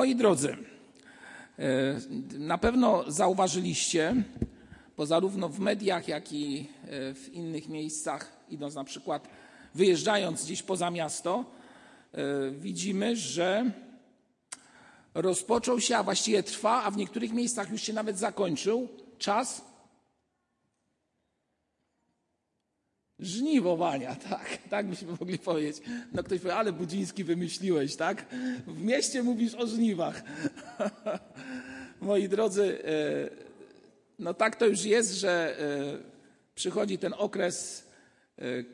Moi drodzy, na pewno zauważyliście, bo zarówno w mediach, jak i w innych miejscach, idąc na przykład, wyjeżdżając gdzieś poza miasto, widzimy, że rozpoczął się, a właściwie trwa, a w niektórych miejscach już się nawet zakończył czas żniwowania, tak byśmy mogli powiedzieć. No ktoś powie, ale Budziński wymyśliłeś, tak? W mieście mówisz o żniwach. Moi drodzy, no tak to już jest, że przychodzi ten okres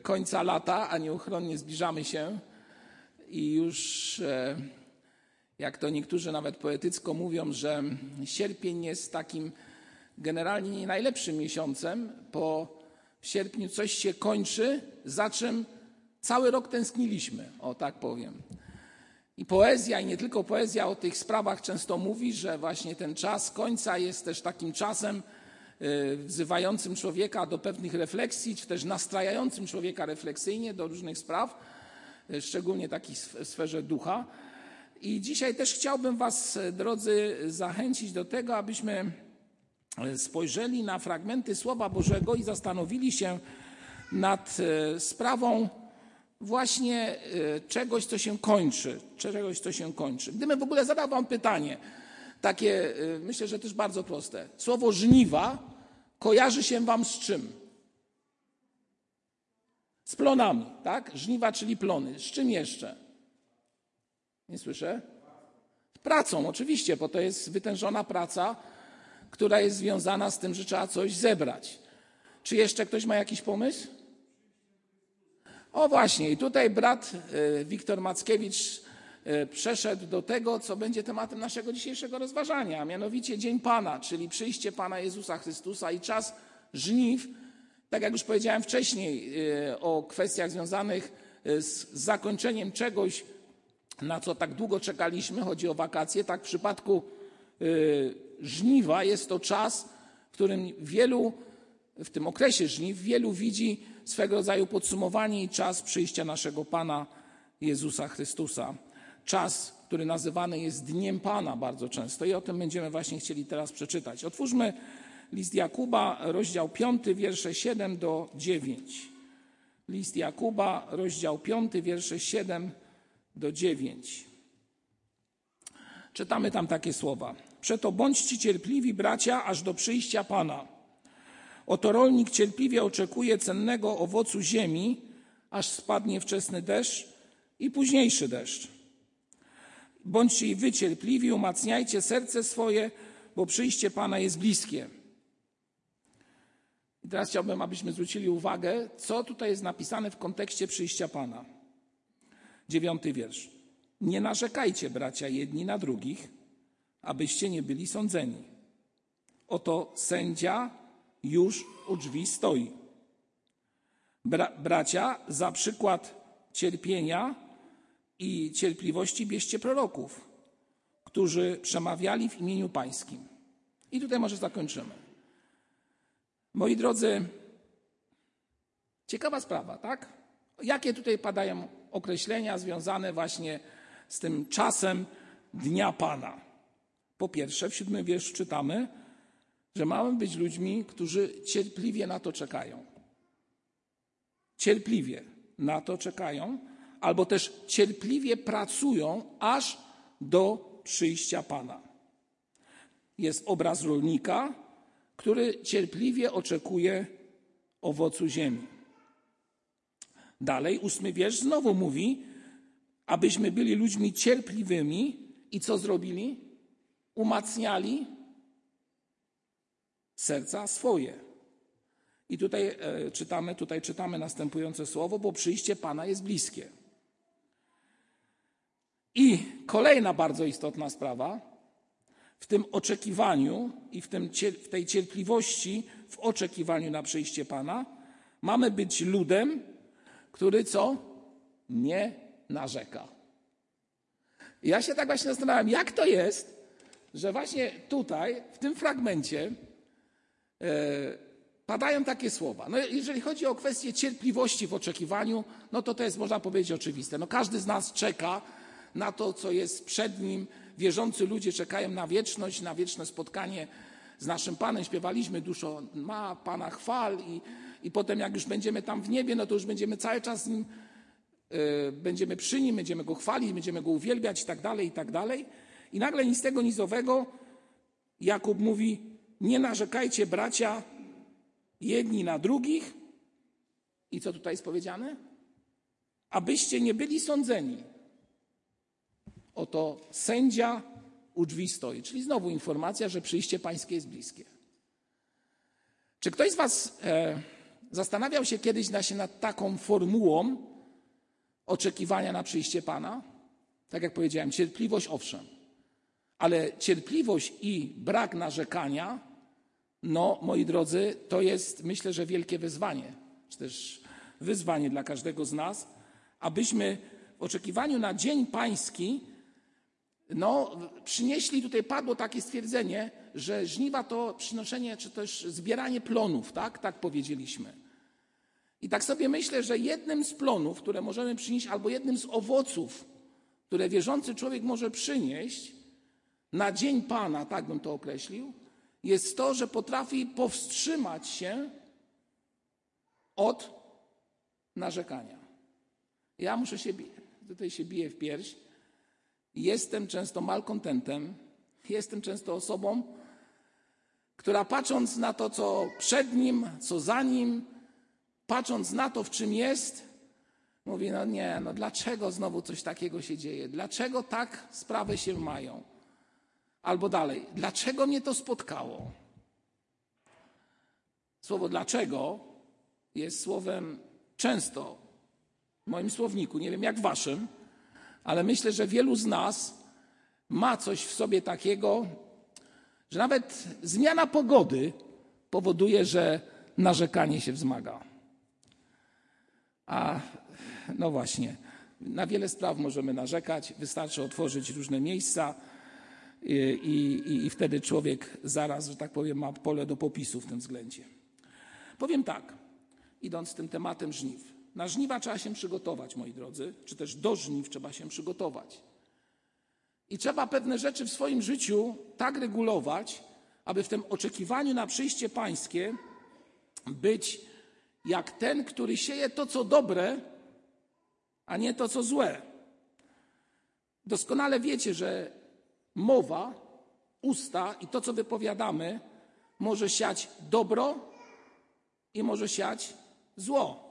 końca lata, a nieuchronnie zbliżamy się i już, jak to niektórzy nawet poetycko mówią, że sierpień jest takim generalnie nie najlepszym miesiącem, bo w sierpniu coś się kończy, za czym cały rok tęskniliśmy, o tak powiem. I poezja, i nie tylko poezja, o tych sprawach często mówi, że właśnie ten czas końca jest też takim czasem wzywającym człowieka do pewnych refleksji, czy też nastrajającym człowieka refleksyjnie do różnych spraw, szczególnie takich w sferze ducha. I dzisiaj też chciałbym was, drodzy, zachęcić do tego, abyśmy spojrzeli na fragmenty Słowa Bożego i zastanowili się nad sprawą właśnie czegoś, co się kończy. Gdybym w ogóle zadał wam pytanie, takie myślę, że też bardzo proste. Słowo żniwa kojarzy się wam z czym? Z plonami, tak? Żniwa, czyli plony. Z czym jeszcze? Nie słyszę? Z pracą, oczywiście, bo to jest wytężona praca, która jest związana z tym, że trzeba coś zebrać. Czy jeszcze ktoś ma jakiś pomysł? O właśnie, i tutaj brat Wiktor Mackiewicz przeszedł do tego, co będzie tematem naszego dzisiejszego rozważania, a mianowicie Dzień Pana, czyli przyjście Pana Jezusa Chrystusa i czas żniw. Tak jak już powiedziałem wcześniej o kwestiach związanych z zakończeniem czegoś, na co tak długo czekaliśmy, chodzi o wakacje, tak w przypadku żniwa jest to czas, w którym w tym okresie żniw wielu widzi swego rodzaju podsumowanie i czas przyjścia naszego Pana Jezusa Chrystusa. Czas, który nazywany jest Dniem Pana bardzo często i o tym będziemy właśnie chcieli teraz przeczytać. Otwórzmy list Jakuba, rozdział 5, wiersze 7 do 9. List Jakuba, rozdział 5, wiersze 7 do 9. Czytamy tam takie słowa. Przeto bądźcie cierpliwi, bracia, aż do przyjścia Pana. Oto rolnik cierpliwie oczekuje cennego owocu ziemi, aż spadnie wczesny deszcz i późniejszy deszcz. Bądźcie i wy cierpliwi, umacniajcie serce swoje, bo przyjście Pana jest bliskie. I teraz chciałbym, abyśmy zwrócili uwagę, co tutaj jest napisane w kontekście przyjścia Pana. 9 wiersz. Nie narzekajcie, bracia, jedni na drugich, abyście nie byli sądzeni. Oto sędzia już u drzwi stoi. Bracia, za przykład cierpienia i cierpliwości bierzcie proroków, którzy przemawiali w imieniu Pańskim. I tutaj może zakończymy. Moi drodzy, ciekawa sprawa, tak? Jakie tutaj padają określenia związane właśnie z tym czasem Dnia Pana? Po pierwsze, w 7 wierszu czytamy, że mamy być ludźmi, którzy cierpliwie na to czekają. Cierpliwie na to czekają, albo też cierpliwie pracują aż do przyjścia Pana. Jest obraz rolnika, który cierpliwie oczekuje owocu ziemi. Dalej, 8 wiersz znowu mówi, abyśmy byli ludźmi cierpliwymi i co zrobili? Umacniali serca swoje. I tutaj czytamy następujące słowo, bo przyjście Pana jest bliskie. I kolejna bardzo istotna sprawa, w tym oczekiwaniu i w tej cierpliwości, w oczekiwaniu na przyjście Pana, mamy być ludem, który co? Nie narzeka. Ja się tak właśnie zastanawiam, jak to jest, że właśnie tutaj, w tym fragmencie padają takie słowa. No, jeżeli chodzi o kwestię cierpliwości w oczekiwaniu, no to jest, można powiedzieć, oczywiste. No, każdy z nas czeka na to, co jest przed nim wierzący ludzie czekają na wieczność, na wieczne spotkanie z naszym Panem. Śpiewaliśmy duszo ma Pana chwal i potem jak już będziemy tam w niebie, no to już będziemy cały czas z Nim, będziemy przy Nim, będziemy Go chwalić, będziemy Go uwielbiać i tak dalej, i tak dalej. I nagle nic z tego, nic owego, Jakub mówi, nie narzekajcie bracia jedni na drugich. I co tutaj jest powiedziane? Abyście nie byli sądzeni. Oto sędzia u drzwi stoi. Czyli znowu informacja, że przyjście Pańskie jest bliskie. Czy ktoś z was zastanawiał się kiedyś nad taką formułą oczekiwania na przyjście Pana? Tak jak powiedziałem, cierpliwość owszem, ale cierpliwość i brak narzekania, no moi drodzy, to jest myślę, że wielkie wyzwanie, czy też wyzwanie dla każdego z nas, abyśmy w oczekiwaniu na Dzień Pański, no przynieśli, tutaj padło takie stwierdzenie, że żniwa to przynoszenie, czy też zbieranie plonów, tak? Tak powiedzieliśmy. I tak sobie myślę, że jednym z plonów, które możemy przynieść, albo jednym z owoców, które wierzący człowiek może przynieść na Dzień Pana, tak bym to określił, jest to, że potrafi powstrzymać się od narzekania. Ja muszę się biję w pierś. Jestem często malkontentem. Jestem często osobą, która patrząc na to, co przed nim, co za nim, patrząc na to, w czym jest, mówi, no nie, no dlaczego znowu coś takiego się dzieje? Dlaczego tak sprawy się mają? Albo dalej, dlaczego mnie to spotkało? Słowo dlaczego jest słowem często w moim słowniku, nie wiem jak waszym, ale myślę, że wielu z nas ma coś w sobie takiego, że nawet zmiana pogody powoduje, że narzekanie się wzmaga. A no właśnie, na wiele spraw możemy narzekać, wystarczy otworzyć różne miejsca i wtedy człowiek zaraz, że tak powiem, ma pole do popisu w tym względzie. Powiem tak, idąc tym tematem żniw. Na żniwa trzeba się przygotować, moi drodzy, czy też do żniw trzeba się przygotować. I trzeba pewne rzeczy w swoim życiu tak regulować, aby w tym oczekiwaniu na przyjście Pańskie być jak ten, który sieje to, co dobre, a nie to, co złe. Doskonale wiecie, że mowa, usta i to, co wypowiadamy, może siać dobro i może siać zło.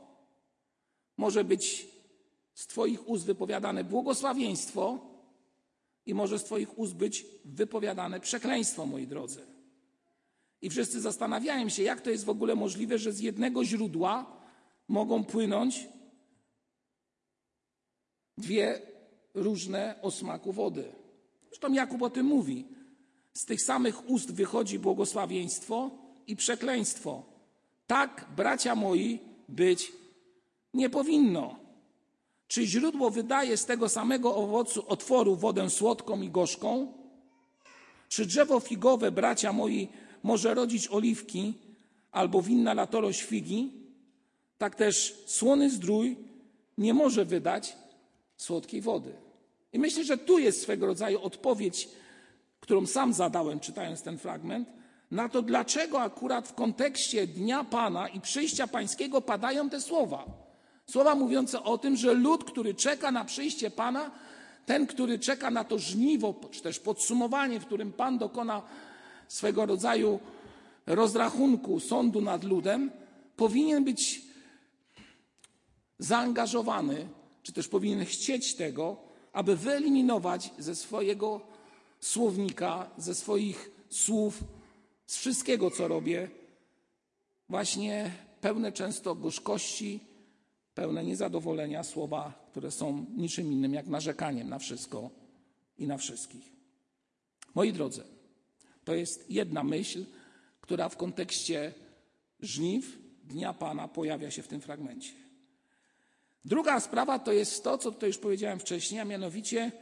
Może być z Twoich ust wypowiadane błogosławieństwo i może z Twoich ust być wypowiadane przekleństwo, moi drodzy. I wszyscy zastanawiają się, jak to jest w ogóle możliwe, że z jednego źródła mogą płynąć dwie różne o smaku wody. Zresztą Jakub o tym mówi. Z tych samych ust wychodzi błogosławieństwo i przekleństwo. Tak, bracia moi, być nie powinno. Czy źródło wydaje z tego samego owocu otworu wodę słodką i gorzką? Czy drzewo figowe, bracia moi, może rodzić oliwki albo winna latorość figi? Tak też słony zdrój nie może wydać słodkiej wody. I myślę, że tu jest swego rodzaju odpowiedź, którą sam zadałem, czytając ten fragment, na to, dlaczego akurat w kontekście Dnia Pana i przyjścia Pańskiego padają te słowa. Słowa mówiące o tym, że lud, który czeka na przyjście Pana, ten, który czeka na to żniwo, czy też podsumowanie, w którym Pan dokona swego rodzaju rozrachunku, sądu nad ludem, powinien być zaangażowany, czy też powinien chcieć tego, aby wyeliminować ze swojego słownika, ze swoich słów, z wszystkiego, co robię, właśnie pełne często gorzkości, pełne niezadowolenia słowa, które są niczym innym jak narzekaniem na wszystko i na wszystkich. Moi drodzy, to jest jedna myśl, która w kontekście żniw Dnia Pana pojawia się w tym fragmencie. Druga sprawa to jest to, co tutaj już powiedziałem wcześniej, a mianowicie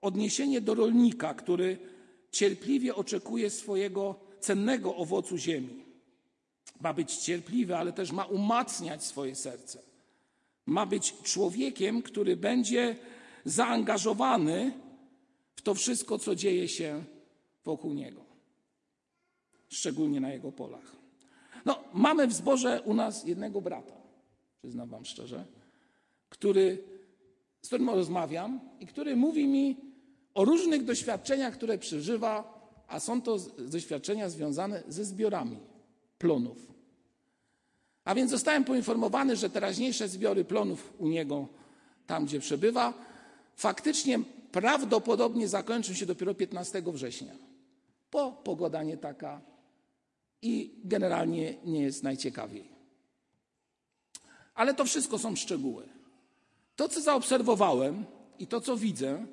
odniesienie do rolnika, który cierpliwie oczekuje swojego cennego owocu ziemi. Ma być cierpliwy, ale też ma umacniać swoje serce. Ma być człowiekiem, który będzie zaangażowany w w to wszystko, co dzieje się wokół niego, szczególnie na jego polach. No, mamy w zborze u nas jednego brata, przyznam wam szczerze, z którym rozmawiam i który mówi mi o różnych doświadczeniach, które przeżywa, a są to doświadczenia związane ze zbiorami plonów. A więc zostałem poinformowany, że teraźniejsze zbiory plonów u niego, tam gdzie przebywa, faktycznie prawdopodobnie zakończą się dopiero 15 września. Bo pogoda nie taka i generalnie nie jest najciekawiej. Ale to wszystko są szczegóły. To, co zaobserwowałem i to, co widzę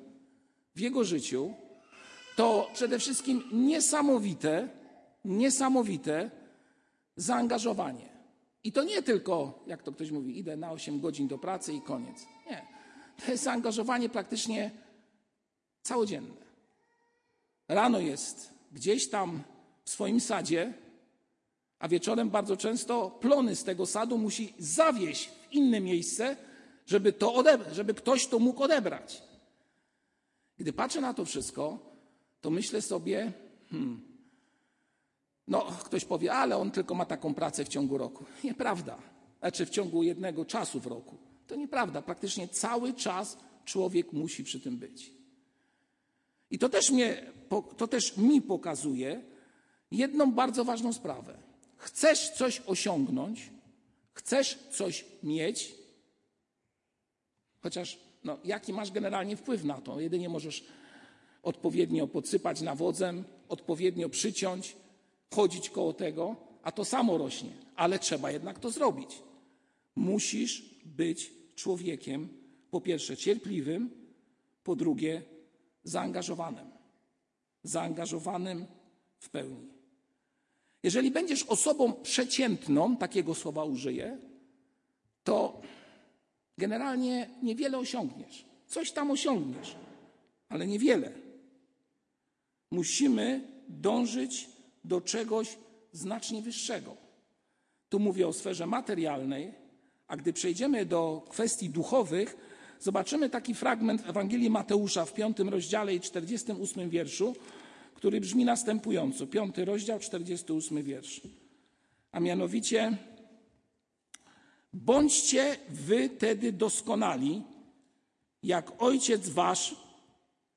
w jego życiu, to przede wszystkim niesamowite zaangażowanie. I to nie tylko, jak to ktoś mówi, idę na 8 godzin do pracy i koniec. Nie. To jest zaangażowanie praktycznie całodzienne. Rano jest gdzieś tam w swoim sadzie, a wieczorem bardzo często plony z tego sadu musi zawieźć w inne miejsce, żeby ktoś to mógł odebrać. Gdy patrzę na to wszystko, to myślę sobie, no ktoś powie, ale on tylko ma taką pracę w ciągu roku. Nieprawda. Znaczy w ciągu jednego czasu w roku. To nieprawda. Praktycznie cały czas człowiek musi przy tym być. I to też mi pokazuje jedną bardzo ważną sprawę. Chcesz coś osiągnąć, chcesz coś mieć, chociaż no, jaki masz generalnie wpływ na to? Jedynie możesz odpowiednio podsypać nawozem, odpowiednio przyciąć, chodzić koło tego, a to samo rośnie. Ale trzeba jednak to zrobić. Musisz być człowiekiem, po pierwsze cierpliwym, po drugie zaangażowanym. Zaangażowanym w pełni. Jeżeli będziesz osobą przeciętną, takiego słowa użyję, to generalnie niewiele osiągniesz. Coś tam osiągniesz, ale niewiele. Musimy dążyć do czegoś znacznie wyższego. Tu mówię o sferze materialnej, a gdy przejdziemy do kwestii duchowych, zobaczymy taki fragment Ewangelii Mateusza w 5 rozdziale i 48 wierszu, który brzmi następująco. 5 rozdział, 48 wiersz. A mianowicie: bądźcie wy tedy doskonali, jak Ojciec wasz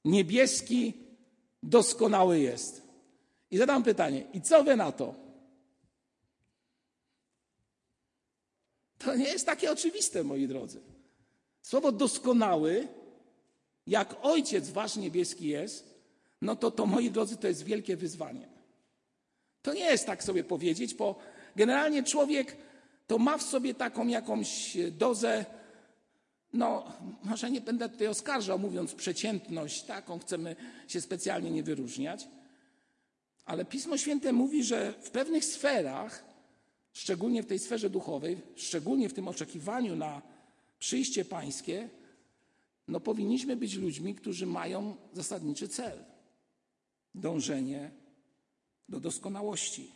niebieski doskonały jest. I zadam pytanie, i co wy na to? To nie jest takie oczywiste, moi drodzy. Słowo doskonały, jak Ojciec wasz niebieski jest, no to, moi drodzy, to jest wielkie wyzwanie. To nie jest tak sobie powiedzieć, bo generalnie człowiek to ma w sobie taką jakąś dozę, no może nie będę tutaj oskarżał, mówiąc przeciętność, taką chcemy się specjalnie nie wyróżniać, ale Pismo Święte mówi, że w pewnych sferach, szczególnie w tej sferze duchowej, szczególnie w tym oczekiwaniu na przyjście pańskie, no powinniśmy być ludźmi, którzy mają zasadniczy cel. Dążenie do doskonałości.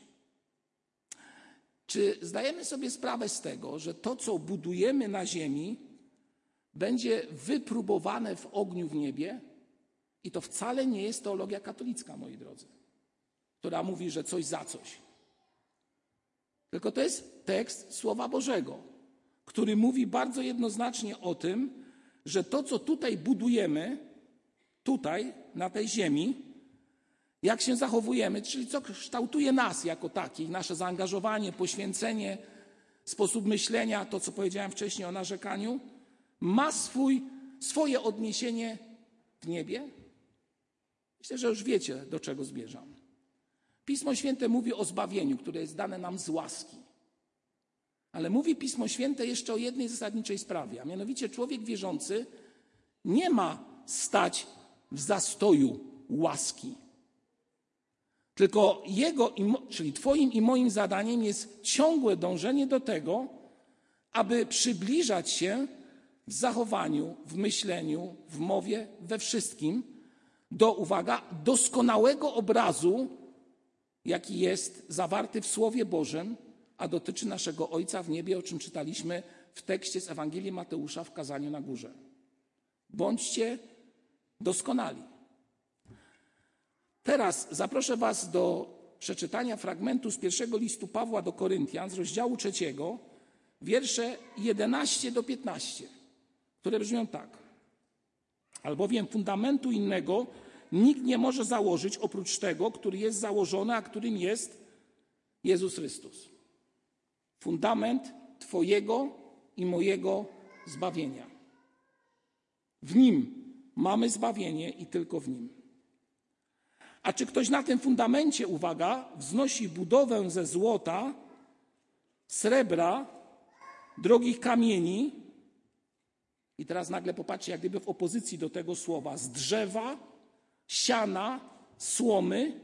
Czy zdajemy sobie sprawę z tego, że to, co budujemy na ziemi, będzie wypróbowane w ogniu w niebie? I to wcale nie jest teologia katolicka, moi drodzy, która mówi, że coś za coś. Tylko to jest tekst Słowa Bożego, który mówi bardzo jednoznacznie o tym, że to, co tutaj budujemy, tutaj, na tej ziemi, jak się zachowujemy, czyli co kształtuje nas jako takich, nasze zaangażowanie, poświęcenie, sposób myślenia, to co powiedziałem wcześniej o narzekaniu, ma swoje odniesienie w niebie? Myślę, że już wiecie, do czego zmierzam. Pismo Święte mówi o zbawieniu, które jest dane nam z łaski. Ale mówi Pismo Święte jeszcze o jednej zasadniczej sprawie, a mianowicie człowiek wierzący nie ma stać w zastoju łaski. Tylko czyli twoim i moim zadaniem jest ciągłe dążenie do tego, aby przybliżać się w zachowaniu, w myśleniu, w mowie, we wszystkim do, uwaga, doskonałego obrazu, jaki jest zawarty w Słowie Bożym, a dotyczy naszego Ojca w niebie, o czym czytaliśmy w tekście z Ewangelii Mateusza w Kazaniu na Górze. Bądźcie doskonali, Teraz zaproszę was do przeczytania fragmentu z pierwszego listu Pawła do Koryntian, z rozdziału 3, wiersze 11 do 15, które brzmią tak. Albowiem fundamentu innego nikt nie może założyć oprócz tego, który jest założony, a którym jest Jezus Chrystus. Fundament twojego i mojego zbawienia. W Nim mamy zbawienie i tylko w Nim. A czy ktoś na tym fundamencie, uwaga, wznosi budowę ze złota, srebra, drogich kamieni, i teraz nagle popatrzcie, jak gdyby w opozycji do tego słowa, z drzewa, siana, słomy,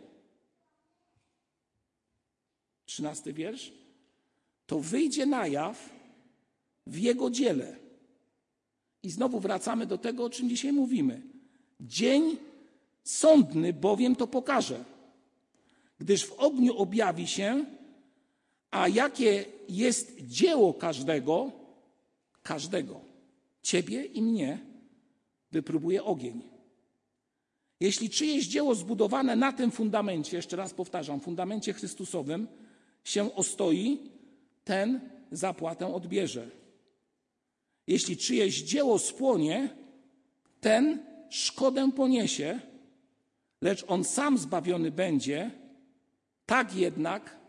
13 wiersz, to wyjdzie na jaw w jego dziele. I znowu wracamy do tego, o czym dzisiaj mówimy. Dzień sądny bowiem to pokaże, gdyż w ogniu objawi się, a jakie jest dzieło każdego, ciebie i mnie, wypróbuje ogień. Jeśli czyjeś dzieło zbudowane na tym fundamencie, jeszcze raz powtarzam, fundamencie Chrystusowym, się ostoi, ten zapłatę odbierze. Jeśli czyjeś dzieło spłonie, ten szkodę poniesie, lecz on sam zbawiony będzie, tak jednak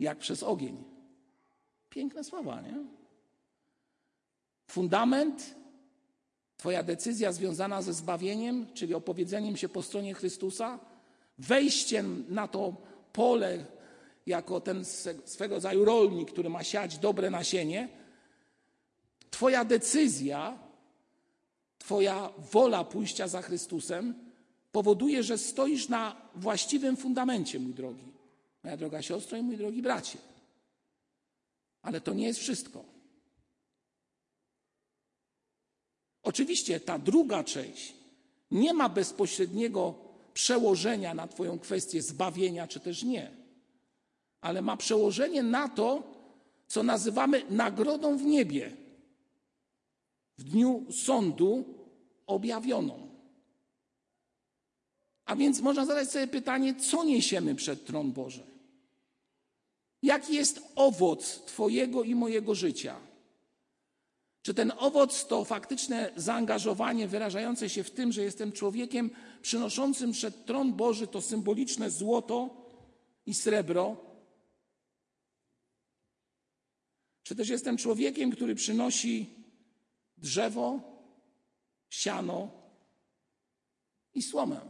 jak przez ogień. Piękne słowa, nie? Fundament, twoja decyzja związana ze zbawieniem, czyli opowiedzeniem się po stronie Chrystusa, wejściem na to pole jako ten swego rodzaju rolnik, który ma siać dobre nasienie. Twoja decyzja, twoja wola pójścia za Chrystusem powoduje, że stoisz na właściwym fundamencie, mój drogi. Moja droga siostro i mój drogi bracie. Ale to nie jest wszystko. Oczywiście ta druga część nie ma bezpośredniego przełożenia na twoją kwestię zbawienia, czy też nie. Ale ma przełożenie na to, co nazywamy nagrodą w niebie. W dniu sądu objawioną. A więc można zadać sobie pytanie, co niesiemy przed tron Boży? Jaki jest owoc twojego i mojego życia? Czy ten owoc to faktyczne zaangażowanie wyrażające się w tym, że jestem człowiekiem przynoszącym przed tron Boży to symboliczne złoto i srebro? Czy też jestem człowiekiem, który przynosi drzewo, siano i słomę?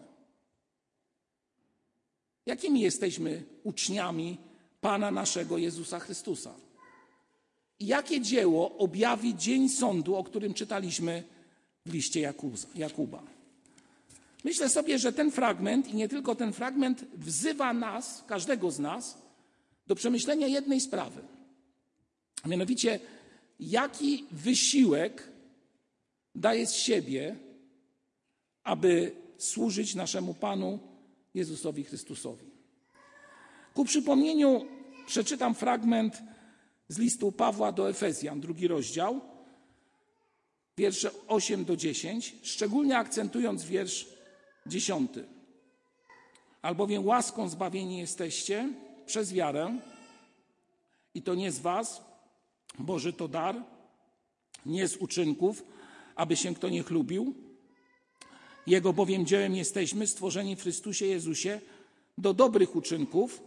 Jakimi jesteśmy uczniami Pana naszego Jezusa Chrystusa? I jakie dzieło objawi dzień sądu, o którym czytaliśmy w liście Jakuba? Myślę sobie, że ten fragment i nie tylko ten fragment wzywa nas, każdego z nas, do przemyślenia jednej sprawy. A mianowicie, jaki wysiłek daje z siebie, aby służyć naszemu Panu Jezusowi Chrystusowi. Ku przypomnieniu przeczytam fragment z listu Pawła do Efezjan, 2 rozdział, wiersze 8 do 10, szczególnie akcentując wiersz 10. Albowiem łaską zbawieni jesteście przez wiarę, i to nie z was, Boży to dar, nie z uczynków, aby się kto nie chlubił. Jego bowiem dziełem jesteśmy, stworzeni w Chrystusie Jezusie do dobrych uczynków,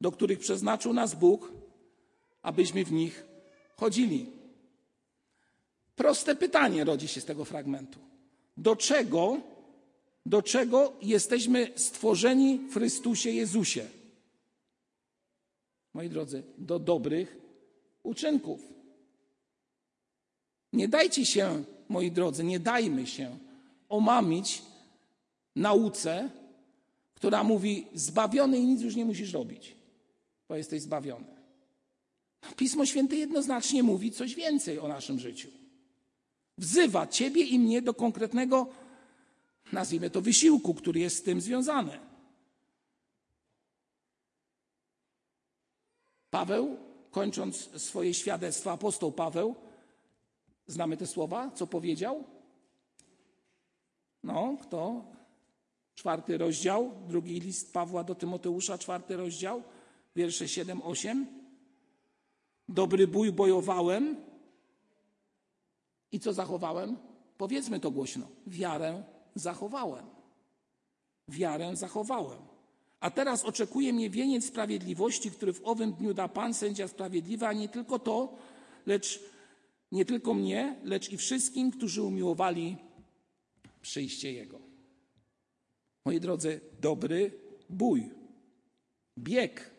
do których przeznaczył nas Bóg, abyśmy w nich chodzili. Proste pytanie rodzi się z tego fragmentu. Do czego jesteśmy stworzeni w Chrystusie Jezusie? Moi drodzy, do dobrych uczynków. Nie dajcie się, moi drodzy, nie dajmy się omamić nauce, która mówi zbawiony i nic już nie musisz robić, bo jesteś zbawiony. Pismo Święte jednoznacznie mówi coś więcej o naszym życiu. Wzywa ciebie i mnie do konkretnego, nazwijmy to, wysiłku, który jest z tym związany. Paweł, kończąc swoje świadectwo, apostoł Paweł, znamy te słowa, co powiedział? No, kto? 4 rozdział, 2 list Pawła do Tymoteusza, 4 rozdział, wiersze 7-8. Dobry bój bojowałem i co zachowałem? Powiedzmy to głośno. Wiarę zachowałem. Wiarę zachowałem. A teraz oczekuje mnie wieniec sprawiedliwości, który w owym dniu da Pan, sędzia sprawiedliwy, a nie tylko to, lecz nie tylko mnie, lecz i wszystkim, którzy umiłowali przyjście Jego. Moi drodzy, dobry bój, bieg,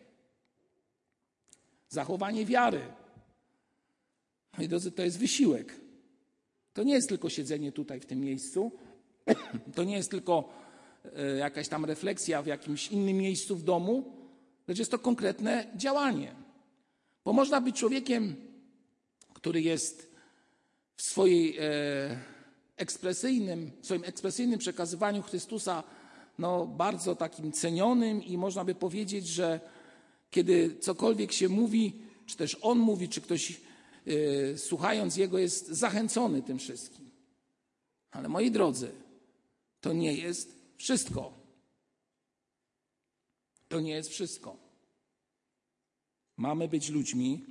zachowanie wiary. Moi drodzy, to jest wysiłek. To nie jest tylko siedzenie tutaj w tym miejscu. To nie jest tylko jakaś tam refleksja w jakimś innym miejscu w domu, lecz jest to konkretne działanie. Bo można być człowiekiem, który jest w swoim ekspresyjnym przekazywaniu Chrystusa bardzo takim cenionym i można by powiedzieć, że kiedy cokolwiek się mówi, czy też on mówi, czy ktoś słuchając jego jest zachęcony tym wszystkim. Ale moi drodzy, to nie jest wszystko. To nie jest wszystko. Mamy być ludźmi,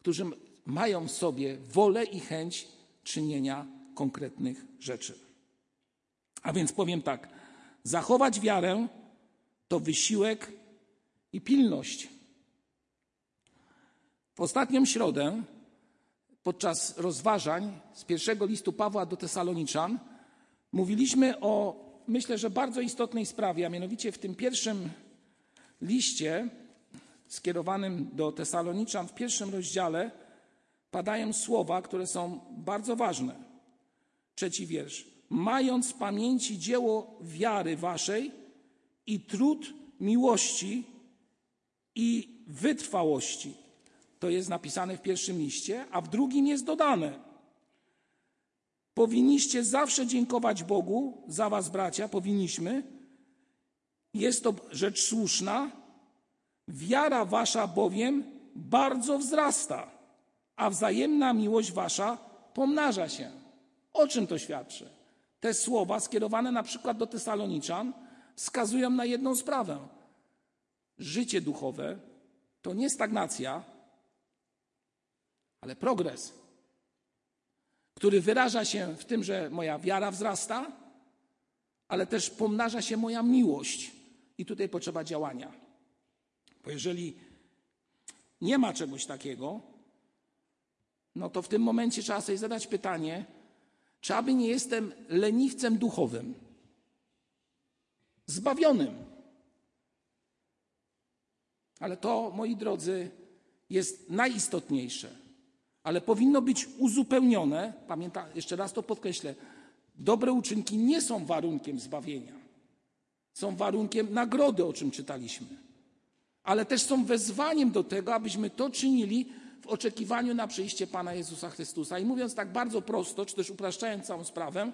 którzy mają w sobie wolę i chęć czynienia konkretnych rzeczy. A więc powiem tak, zachować wiarę to wysiłek i pilność. W ostatnią środę podczas rozważań z 1 listu Pawła do Tesaloniczan mówiliśmy o, myślę, że bardzo istotnej sprawie, a mianowicie w tym pierwszym liście skierowanym do Tesaloniczan w 1. rozdziale padają słowa, które są bardzo ważne. 3. wiersz. Mając w pamięci dzieło wiary waszej i trud miłości i wytrwałości. To jest napisane w 1. liście, a w 2. jest dodane. Powinniście zawsze dziękować Bogu za was, bracia, powinniśmy. Jest to rzecz słuszna. Wiara wasza bowiem bardzo wzrasta, a wzajemna miłość wasza pomnaża się. O czym to świadczy? Te słowa skierowane na przykład do Tesaloniczan wskazują na jedną sprawę. Życie duchowe to nie stagnacja, ale progres, który wyraża się w tym, że moja wiara wzrasta, ale też pomnaża się moja miłość. I tutaj potrzeba działania. Bo jeżeli nie ma czegoś takiego, to w tym momencie trzeba sobie zadać pytanie, czy aby nie jestem leniwcem duchowym, zbawionym. Ale to, moi drodzy, jest najistotniejsze. Ale powinno być uzupełnione, pamiętam, jeszcze raz to podkreślę, dobre uczynki nie są warunkiem zbawienia. Są warunkiem nagrody, o czym czytaliśmy. Ale też są wezwaniem do tego, abyśmy to czynili w oczekiwaniu na przyjście Pana Jezusa Chrystusa. I mówiąc tak bardzo prosto, czy też upraszczając całą sprawę,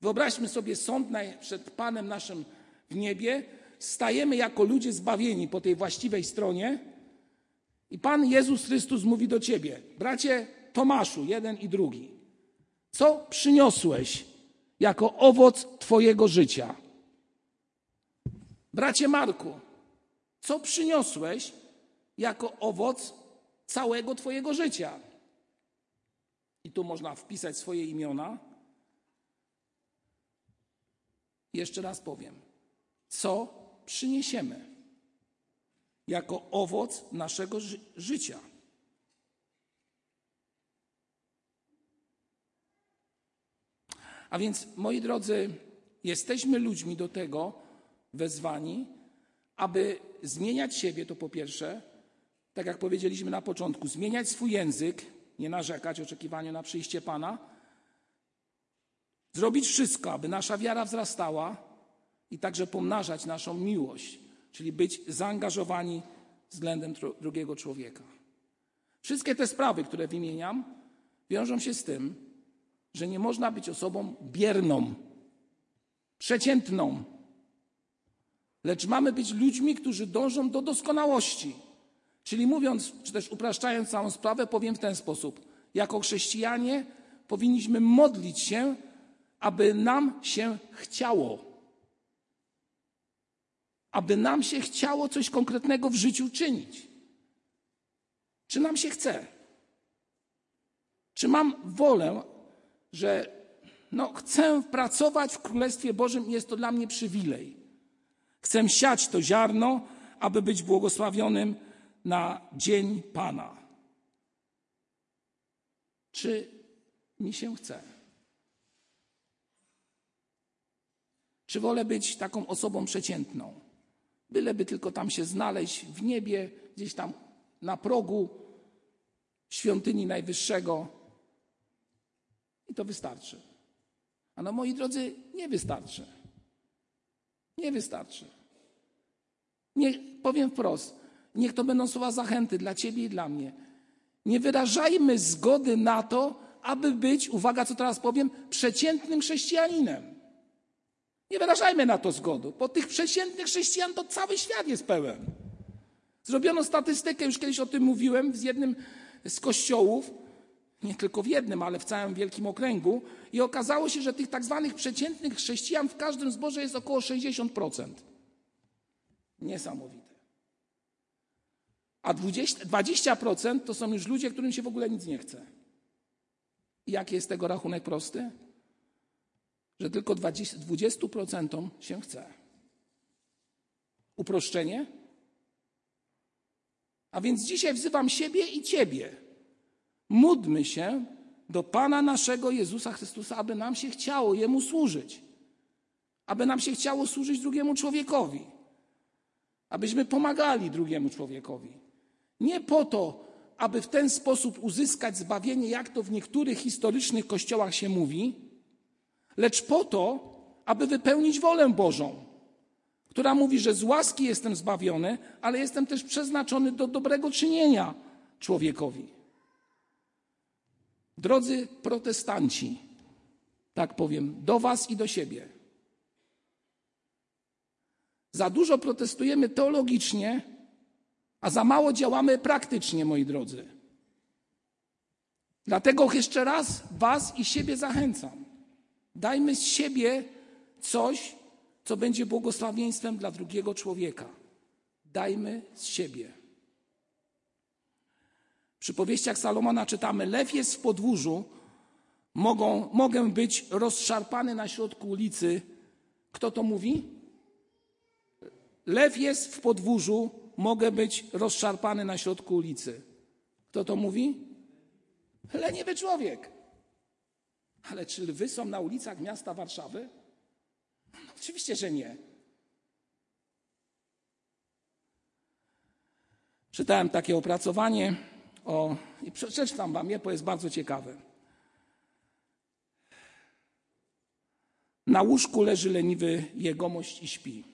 wyobraźmy sobie sąd przed Panem naszym w niebie. Stajemy jako ludzie zbawieni po tej właściwej stronie i Pan Jezus Chrystus mówi do ciebie, bracie Tomaszu, jeden i drugi, co przyniosłeś jako owoc twojego życia? Bracie Marku, co przyniosłeś jako owoc całego twojego życia. I tu można wpisać swoje imiona. Jeszcze raz powiem, co przyniesiemy jako owoc naszego życia. A więc, moi drodzy, jesteśmy ludźmi do tego wezwani, aby zmieniać siebie, to po pierwsze. Tak jak powiedzieliśmy na początku, zmieniać swój język, nie narzekać oczekiwaniu na przyjście Pana, zrobić wszystko, aby nasza wiara wzrastała i także pomnażać naszą miłość, czyli być zaangażowani względem drugiego człowieka. Wszystkie te sprawy, które wymieniam, wiążą się z tym, że nie można być osobą bierną, przeciętną, lecz mamy być ludźmi, którzy dążą do doskonałości. Czyli mówiąc, czy też upraszczając całą sprawę, powiem w ten sposób. Jako chrześcijanie powinniśmy modlić się, aby nam się chciało. Aby nam się chciało coś konkretnego w życiu czynić. Czy nam się chce? Czy mam wolę, że chcę pracować w Królestwie Bożym i jest to dla mnie przywilej. Chcę siać to ziarno, aby być błogosławionym na dzień Pana. Czy mi się chce? Czy wolę być taką osobą przeciętną? Byleby tylko tam się znaleźć w niebie, gdzieś tam na progu świątyni najwyższego i to wystarczy. A moi drodzy, nie wystarczy. Nie wystarczy. Powiem wprost, niech to będą słowa zachęty dla ciebie i dla mnie. Nie wyrażajmy zgody na to, aby być, uwaga, co teraz powiem, przeciętnym chrześcijaninem. Nie wyrażajmy na to zgody, bo tych przeciętnych chrześcijan to cały świat jest pełen. Zrobiono statystykę, już kiedyś o tym mówiłem, z jednym z kościołów, nie tylko w jednym, ale w całym wielkim okręgu i okazało się, że tych tak zwanych przeciętnych chrześcijan w każdym zborze jest około 60%. Niesamowite. A 20% to są już ludzie, którym się w ogóle nic nie chce. I jaki jest tego rachunek prosty? Że tylko 20% się chce. Uproszczenie? A więc dzisiaj wzywam siebie i ciebie. Módlmy się do Pana naszego Jezusa Chrystusa, aby nam się chciało Jemu służyć. Aby nam się chciało służyć drugiemu człowiekowi. Abyśmy pomagali drugiemu człowiekowi. Nie po to, aby w ten sposób uzyskać zbawienie, jak to w niektórych historycznych kościołach się mówi, lecz po to, aby wypełnić wolę Bożą, która mówi, że z łaski jestem zbawiony, ale jestem też przeznaczony do dobrego czynienia człowiekowi. Drodzy protestanci, tak powiem, do was i do siebie. Za dużo protestujemy teologicznie, a za mało działamy praktycznie, moi drodzy. Dlatego jeszcze raz was i siebie zachęcam. Dajmy z siebie coś, co będzie błogosławieństwem dla drugiego człowieka. Dajmy z siebie. Przy powieściach Salomona czytamy: lew jest w podwórzu, mogę być rozszarpany na środku ulicy. Kto to mówi? Lew jest w podwórzu, mogę być rozszarpany na środku ulicy. Kto to mówi? Leniowy człowiek. Ale czy lwy są na ulicach miasta Warszawy? Oczywiście, że nie. Czytałem takie opracowanie i przeczytam wam je, bo jest bardzo ciekawe. Na łóżku leży leniwy jegomość i śpi.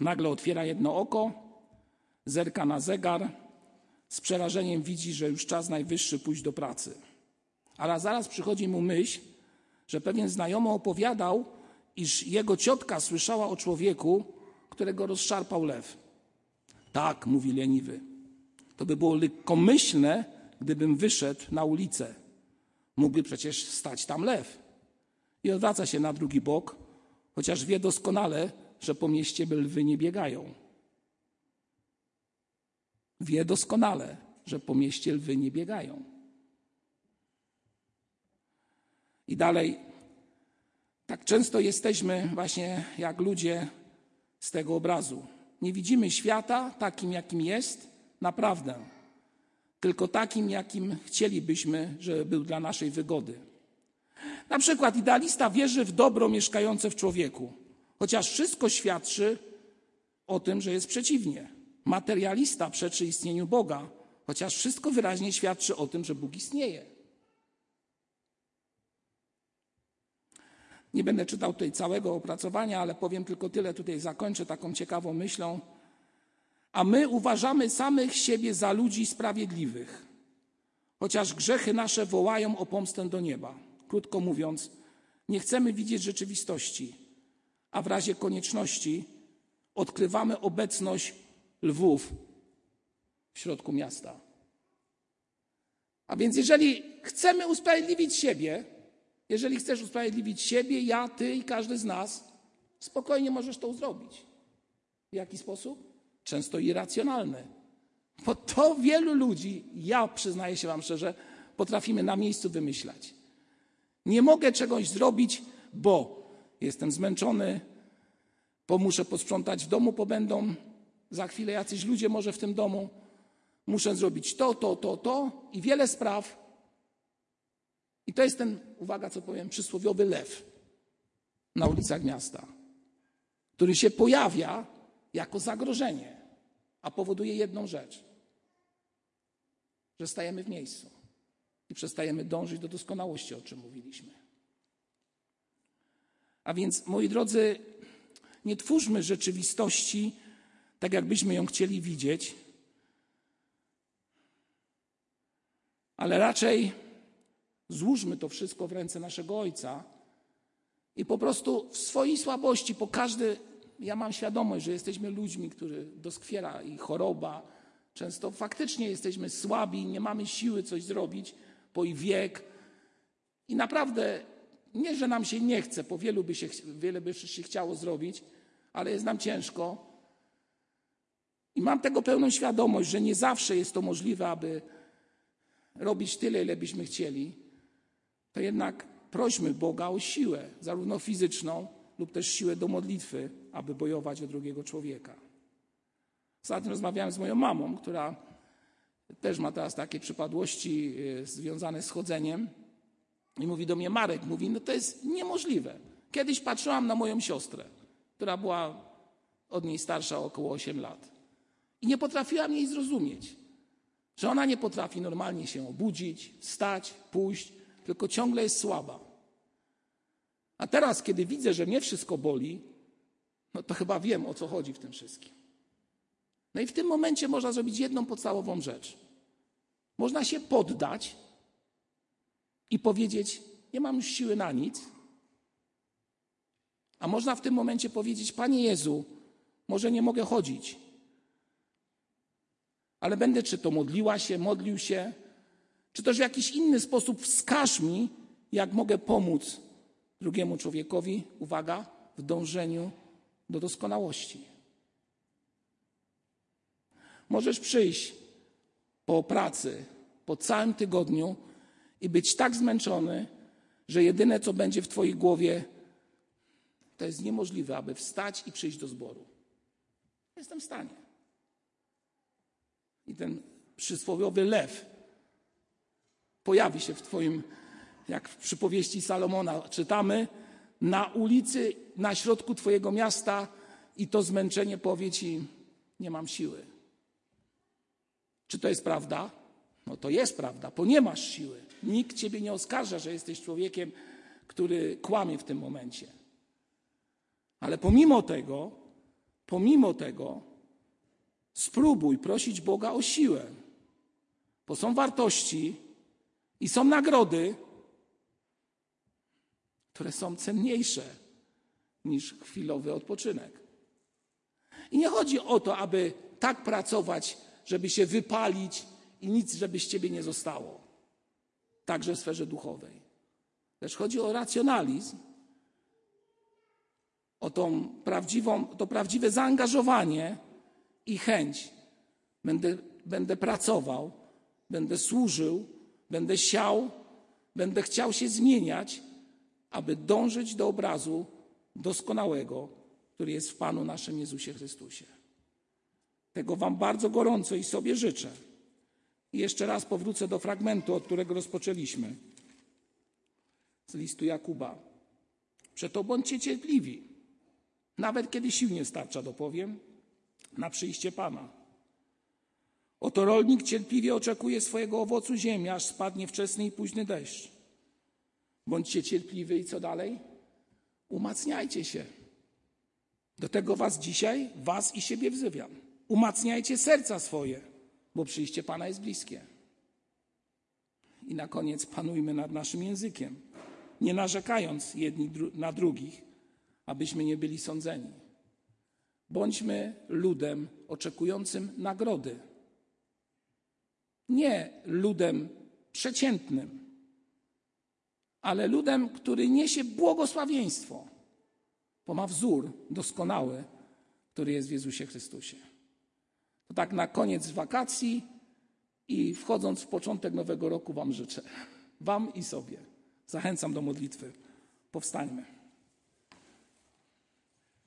Nagle otwiera jedno oko, zerka na zegar. Z przerażeniem widzi, że już czas najwyższy pójść do pracy. Ale zaraz przychodzi mu myśl, że pewien znajomy opowiadał, iż jego ciotka słyszała o człowieku, którego rozszarpał lew. Tak, mówi leniwy, to by było lekkomyślne, gdybym wyszedł na ulicę. Mógłby przecież stać tam lew. I odwraca się na drugi bok, chociaż wie doskonale, że po mieście lwy nie biegają. Wie doskonale, że po mieście lwy nie biegają. I dalej, tak często jesteśmy właśnie jak ludzie z tego obrazu. Nie widzimy świata takim, jakim jest, naprawdę, tylko takim, jakim chcielibyśmy, żeby był dla naszej wygody. Na przykład idealista wierzy w dobro mieszkające w człowieku, chociaż wszystko świadczy o tym, że jest przeciwnie. Materialista przeczy istnieniu Boga, chociaż wszystko wyraźnie świadczy o tym, że Bóg istnieje. Nie będę czytał tutaj całego opracowania, ale powiem tylko tyle, tutaj zakończę taką ciekawą myślą. A my uważamy samych siebie za ludzi sprawiedliwych, chociaż grzechy nasze wołają o pomstę do nieba. Krótko mówiąc, nie chcemy widzieć rzeczywistości, a w razie konieczności odkrywamy obecność lwów w środku miasta. A więc jeżeli chcemy usprawiedliwić siebie, Jeżeli chcesz usprawiedliwić siebie, ja, ty i każdy z nas, spokojnie możesz to zrobić. W jaki sposób? Często irracjonalny. Bo to wielu ludzi, ja przyznaję się wam szczerze, potrafimy na miejscu wymyślać. Nie mogę czegoś zrobić, bo jestem zmęczony, bo muszę posprzątać w domu, bo będą za chwilę jacyś ludzie może w tym domu. Muszę zrobić to i wiele spraw. I to jest ten, uwaga, co powiem, przysłowiowy lew na ulicach miasta, który się pojawia jako zagrożenie, a powoduje jedną rzecz, że stajemy w miejscu i przestajemy dążyć do doskonałości, o czym mówiliśmy. A więc, moi drodzy, nie twórzmy rzeczywistości tak, jakbyśmy ją chcieli widzieć, ale raczej złóżmy to wszystko w ręce naszego Ojca i po prostu w swojej słabości, bo każdy... Ja mam świadomość, że jesteśmy ludźmi, których doskwiera i choroba. Często faktycznie jesteśmy słabi, nie mamy siły coś zrobić, bo i wiek. I naprawdę nie, że nam się nie chce, bo wiele by się chciało zrobić, ale jest nam ciężko. I mam tego pełną świadomość, że nie zawsze jest to możliwe, aby robić tyle, ile byśmy chcieli. To jednak prośmy Boga o siłę, zarówno fizyczną, lub też siłę do modlitwy, aby bojować o drugiego człowieka. Ostatnio rozmawiałem z moją mamą, która też ma teraz takie przypadłości związane z chodzeniem i mówi do mnie, Marek, mówi, no to jest niemożliwe. Kiedyś patrzyłam na moją siostrę, która była od niej starsza około 8 lat i nie potrafiłam jej zrozumieć, że ona nie potrafi normalnie się obudzić, wstać, pójść, tylko ciągle jest słaba. A teraz, kiedy widzę, że mnie wszystko boli, no to chyba wiem, o co chodzi w tym wszystkim. No i w tym momencie można zrobić jedną podstawową rzecz. Można się poddać i powiedzieć, nie mam już siły na nic. A można w tym momencie powiedzieć, Panie Jezu, może nie mogę chodzić, ale będę czy to modlił się, czy też w jakiś inny sposób wskaż mi, jak mogę pomóc drugiemu człowiekowi, uwaga, w dążeniu do doskonałości. Możesz przyjść po pracy, po całym tygodniu i być tak zmęczony, że jedyne, co będzie w twojej głowie, to jest niemożliwe, aby wstać i przyjść do zboru. Jestem w stanie. I ten przysłowiowy lew pojawi się w twoim, jak w przypowieści Salomona czytamy, na ulicy, na środku twojego miasta i to zmęczenie powie ci, nie mam siły. Czy to jest prawda? No to jest prawda, bo nie masz siły. Nikt ciebie nie oskarża, że jesteś człowiekiem, który kłamie w tym momencie. Ale pomimo tego, spróbuj prosić Boga o siłę, bo są wartości i są nagrody, które są cenniejsze niż chwilowy odpoczynek. I nie chodzi o to, aby tak pracować, żeby się wypalić i nic, żeby z ciebie nie zostało. Także w sferze duchowej. Lecz chodzi o racjonalizm, o to prawdziwe zaangażowanie i chęć. Będę pracował, będę służył, będę siał, będę chciał się zmieniać, aby dążyć do obrazu doskonałego, który jest w Panu naszym Jezusie Chrystusie. Tego wam bardzo gorąco i sobie życzę. I jeszcze raz powrócę do fragmentu, od którego rozpoczęliśmy. Z listu Jakuba. Przeto bądźcie cierpliwi, nawet kiedy sił nie starcza, dopowiem, na przyjście Pana. Oto rolnik cierpliwie oczekuje swojego owocu ziemi, aż spadnie wczesny i późny deszcz. Bądźcie cierpliwi i co dalej? Umacniajcie się. Do tego was dzisiaj, was i siebie wzywam. Umacniajcie serca swoje, bo przyjście Pana jest bliskie. I na koniec panujmy nad naszym językiem, nie narzekając jedni na drugich, abyśmy nie byli sądzeni. Bądźmy ludem oczekującym nagrody, nie ludem przeciętnym, ale ludem, który niesie błogosławieństwo, bo ma wzór doskonały, który jest w Jezusie Chrystusie. To tak na koniec wakacji i wchodząc w początek nowego roku wam życzę. Wam i sobie. Zachęcam do modlitwy. Powstańmy.